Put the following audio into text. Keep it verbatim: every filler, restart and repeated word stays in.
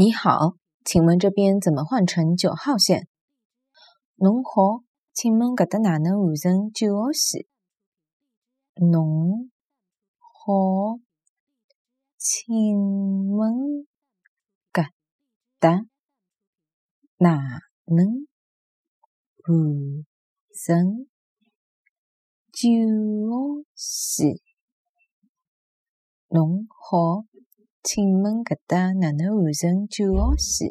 你好，请问这边怎么换成九号线？侬好，请问搿搭哪能换成九号线？侬好，请问搿搭哪能换成九号线？侬好，请问搿搭哪能换成九号线？